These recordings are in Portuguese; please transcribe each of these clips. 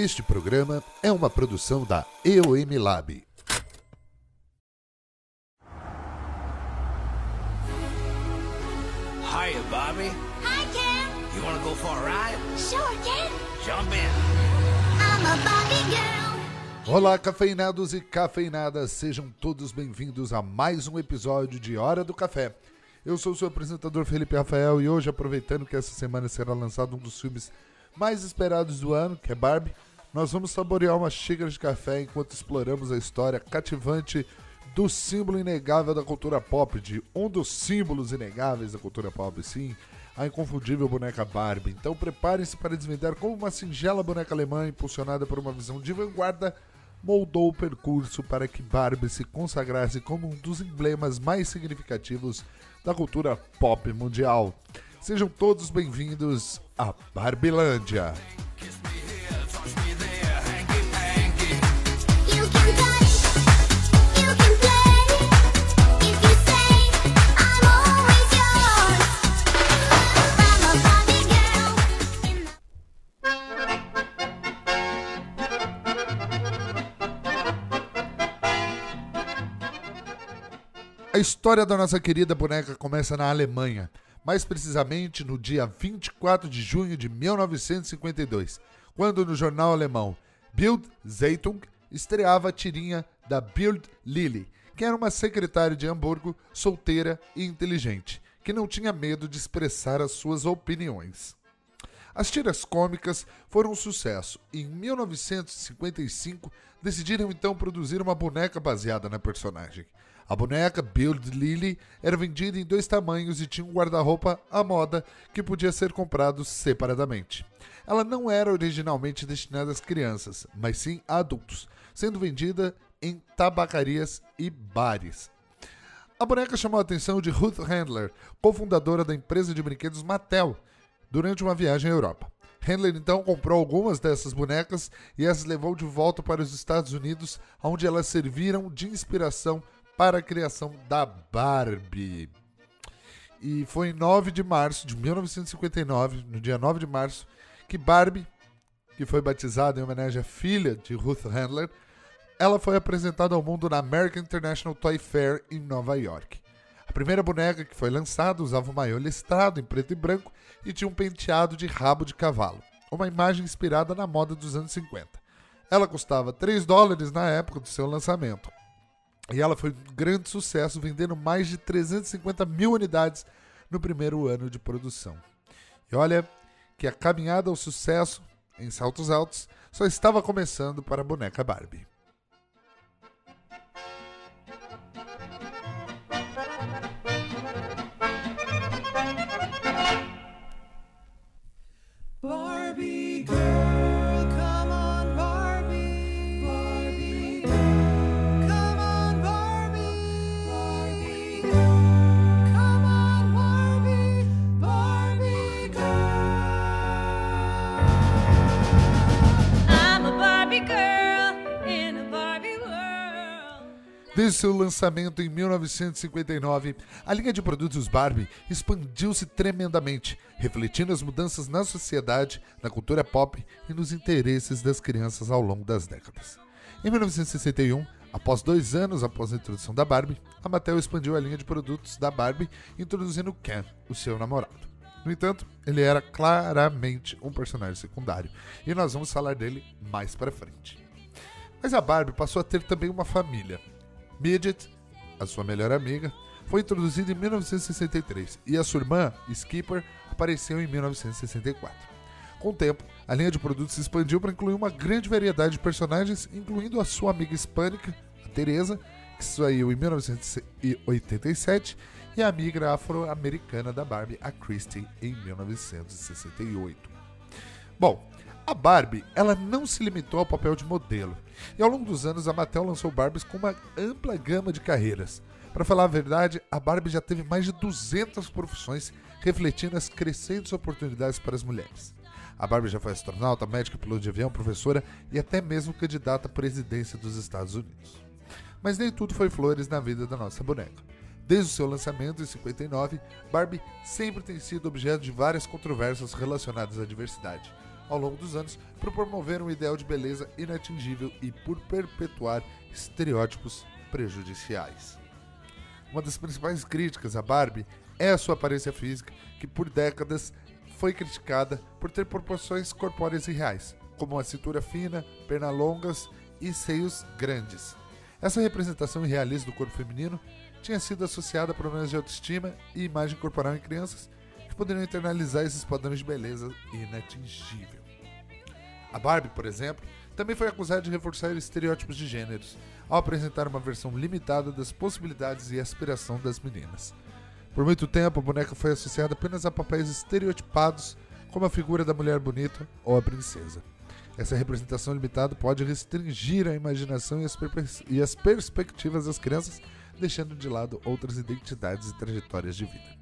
Este programa é uma produção da EOM Lab. Hiya, Bobby. Hi, Ken. You want to go for a ride? Sure, Ken. Jump in. I'm a Bobby girl. Olá, cafeinados e cafeinadas. Sejam todos bem-vindos a mais um episódio de Hora do Café. Eu sou o seu apresentador Felipe Rafael e hoje, aproveitando que essa semana será lançado um dos filmes mais esperados do ano, que é Barbie, nós vamos saborear uma xícara de café enquanto exploramos a história cativante do símbolo inegável da cultura pop, de um dos símbolos inegáveis da cultura pop, sim, a inconfundível boneca Barbie. Então preparem-se para desvendar como uma singela boneca alemã, impulsionada por uma visão de vanguarda, moldou o percurso para que Barbie se consagrasse como um dos emblemas mais significativos da cultura pop mundial. Sejam todos bem-vindos à Barbilândia. A história da nossa querida boneca começa na Alemanha, mais precisamente no dia 24 de junho de 1952, quando no jornal alemão Bild Zeitung estreava a tirinha da Bild Lilli, que era uma secretária de Hamburgo, solteira e inteligente, que não tinha medo de expressar as suas opiniões. As tiras cômicas foram um sucesso e em 1955 decidiram então produzir uma boneca baseada na personagem. A boneca Bild Lilli era vendida em dois tamanhos e tinha um guarda-roupa à moda que podia ser comprado separadamente. Ela não era originalmente destinada às crianças, mas sim a adultos, sendo vendida em tabacarias e bares. A boneca chamou a atenção de Ruth Handler, cofundadora da empresa de brinquedos Mattel, durante uma viagem à Europa. Handler então comprou algumas dessas bonecas e as levou de volta para os Estados Unidos, onde elas serviram de inspiração para a criação da Barbie. E foi em 9 de março de 1959, no dia 9 de março, que Barbie, que foi batizada em homenagem à filha de Ruth Handler, ela foi apresentada ao mundo na American International Toy Fair em Nova York. A primeira boneca que foi lançada usava um maiô listrado em preto e branco e tinha um penteado de rabo de cavalo, uma imagem inspirada na moda dos anos 50. Ela custava $3 na época do seu lançamento. E ela foi um grande sucesso, vendendo mais de 350 mil unidades no primeiro ano de produção. E olha que a caminhada ao sucesso, em saltos altos, só estava começando para a boneca Barbie. Desde seu lançamento em 1959, a linha de produtos Barbie expandiu-se tremendamente, refletindo as mudanças na sociedade, na cultura pop e nos interesses das crianças ao longo das décadas. Em 1961, após 2 anos após a introdução da Barbie, a Mattel expandiu a linha de produtos da Barbie, introduzindo Ken, o seu namorado. No entanto, ele era claramente um personagem secundário, e nós vamos falar dele mais pra frente. Mas a Barbie passou a ter também uma família. Midge, a sua melhor amiga, foi introduzida em 1963 e a sua irmã, Skipper, apareceu em 1964. Com o tempo, a linha de produtos se expandiu para incluir uma grande variedade de personagens, incluindo a sua amiga hispânica, a Teresa, que saiu em 1987, e a amiga afro-americana da Barbie, a Christie, em 1968. Bom, a Barbie, ela não se limitou ao papel de modelo, e ao longo dos anos a Mattel lançou Barbies com uma ampla gama de carreiras. Para falar a verdade, a Barbie já teve mais de 200 profissões, refletindo as crescentes oportunidades para as mulheres. A Barbie já foi astronauta, médica, piloto de avião, professora e até mesmo candidata à presidência dos Estados Unidos. Mas nem tudo foi flores na vida da nossa boneca. Desde o seu lançamento, em 59, Barbie sempre tem sido objeto de várias controvérsias relacionadas à diversidade. ao longo dos anos para promover um ideal de beleza inatingível e por perpetuar estereótipos prejudiciais. Uma das principais críticas à Barbie é a sua aparência física, que por décadas foi criticada por ter proporções corpóreas irreais, como a cintura fina, pernas longas e seios grandes. Essa representação irrealista do corpo feminino tinha sido associada a problemas de autoestima e imagem corporal em crianças que poderiam internalizar esses padrões de beleza inatingível. A Barbie, por exemplo, também foi acusada de reforçar estereótipos de gêneros, ao apresentar uma versão limitada das possibilidades e aspiração das meninas. Por muito tempo, a boneca foi associada apenas a papéis estereotipados, como a figura da mulher bonita ou a princesa. Essa representação limitada pode restringir a imaginação e as perspectivas das crianças, deixando de lado outras identidades e trajetórias de vida.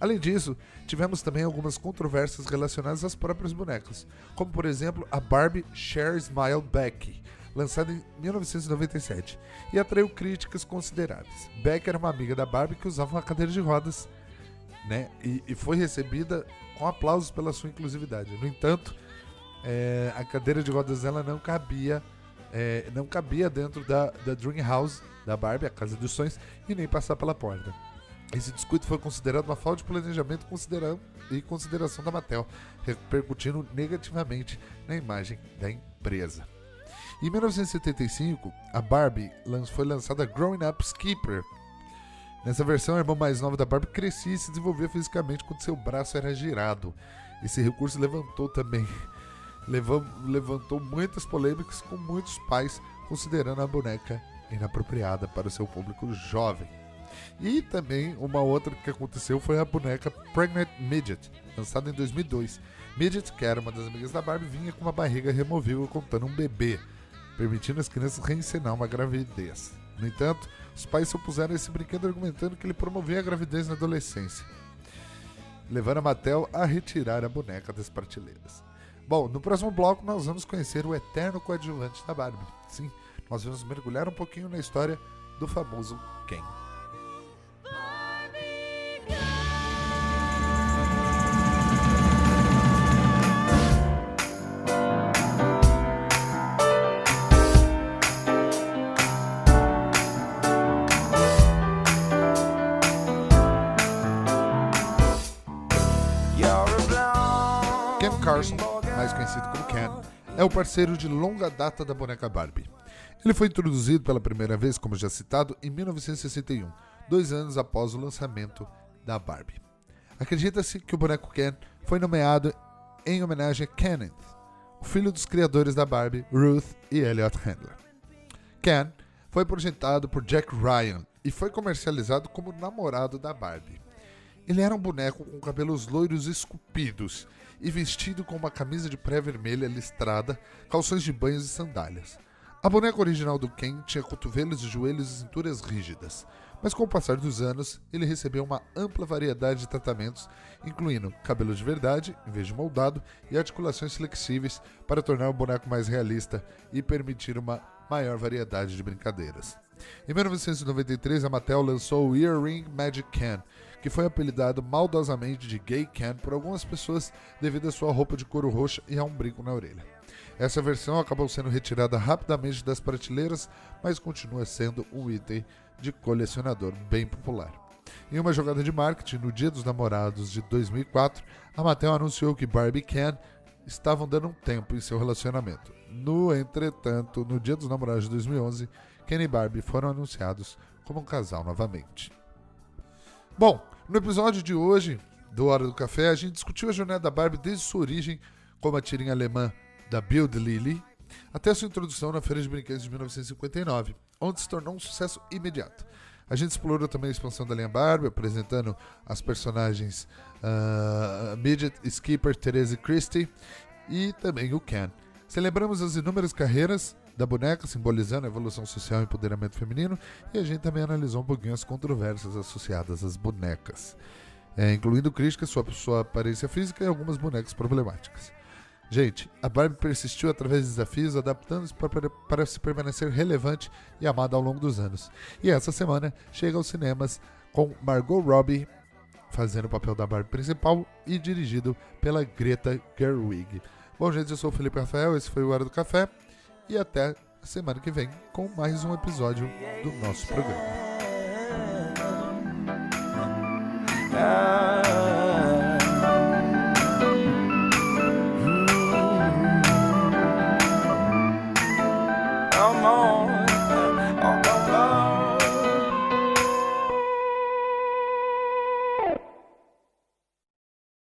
Além disso, tivemos também algumas controvérsias relacionadas às próprias bonecas, como por exemplo a Barbie Share Smile Beck, lançada em 1997, e atraiu críticas consideráveis. Beck era uma amiga da Barbie que usava uma cadeira de rodas, né? E foi recebida com aplausos pela sua inclusividade. No entanto, a cadeira de rodas dela não cabia dentro da Dream House da Barbie, a casa dos sonhos, e nem passar pela porta. Esse descuido foi considerado uma falta de planejamento e consideração da Mattel, repercutindo negativamente na imagem da empresa. Em 1975, a Barbie foi lançada Growing Up Skipper. Nessa versão, a irmã mais nova da Barbie crescia e se desenvolvia fisicamente quando seu braço era girado. Esse recurso levantou muitas polêmicas, com muitos pais considerando a boneca inapropriada para o seu público jovem. E também uma outra que aconteceu foi a boneca Pregnant Midget, lançada em 2002. Midget, que era uma das amigas da Barbie, vinha com uma barriga removível contando um bebê, permitindo às crianças reencenar uma gravidez. No entanto, os pais se opuseram a esse brinquedo, argumentando que ele promovia a gravidez na adolescência, levando a Mattel a retirar a boneca das prateleiras. Bom, no próximo bloco nós vamos conhecer o eterno coadjuvante da Barbie. Sim, nós vamos mergulhar um pouquinho na história do famoso Ken. Ken Carson, mais conhecido como Ken, é o parceiro de longa data da boneca Barbie. Ele foi introduzido pela primeira vez, como já citado, em 1961, 2 anos após o lançamento da Barbie. Acredita-se que o boneco Ken foi nomeado em homenagem a Kenneth, o filho dos criadores da Barbie, Ruth e Elliot Handler. Ken foi projetado por Jack Ryan e foi comercializado como namorado da Barbie. Ele era um boneco com cabelos loiros esculpidos e vestido com uma camisa de pré vermelha listrada, calções de banho e sandálias. A boneca original do Ken tinha cotovelos, joelhos e cinturas rígidas, mas com o passar dos anos, ele recebeu uma ampla variedade de tratamentos, incluindo cabelo de verdade, em vez de moldado, e articulações flexíveis para tornar o boneco mais realista e permitir uma maior variedade de brincadeiras. Em 1993, a Mattel lançou o Earring Magic Ken, que foi apelidado maldosamente de Gay Ken por algumas pessoas devido à sua roupa de couro roxa e a um brinco na orelha. Essa versão acabou sendo retirada rapidamente das prateleiras, mas continua sendo um item de colecionador bem popular. Em uma jogada de marketing, no Dia dos Namorados de 2004, a Mattel anunciou que Barbie e Ken estavam dando um tempo em seu relacionamento. Entretanto, no Dia dos Namorados de 2011, Ken e Barbie foram anunciados como um casal novamente. Bom, no episódio de hoje do Hora do Café, a gente discutiu a jornada da Barbie desde sua origem como a tirinha alemã da Bild Lilli até sua introdução na Feira de Brinquedos de 1959, onde se tornou um sucesso imediato. A gente explorou também a expansão da linha Barbie, apresentando as personagens Midget, Skipper, Teresa e Christie, e também o Ken. Celebramos as inúmeras carreiras da boneca, simbolizando a evolução social e empoderamento feminino, e a gente também analisou um pouquinho as controvérsias associadas às bonecas, incluindo críticas sobre sua aparência física e algumas bonecas problemáticas. Gente, a Barbie persistiu através de desafios, adaptando-se para se permanecer relevante e amada ao longo dos anos. E essa semana chega aos cinemas com Margot Robbie fazendo o papel da Barbie principal e dirigido pela Greta Gerwig. Bom, gente, eu sou o Felipe Rafael, esse foi o Hora do Café e até semana que vem com mais um episódio do nosso programa.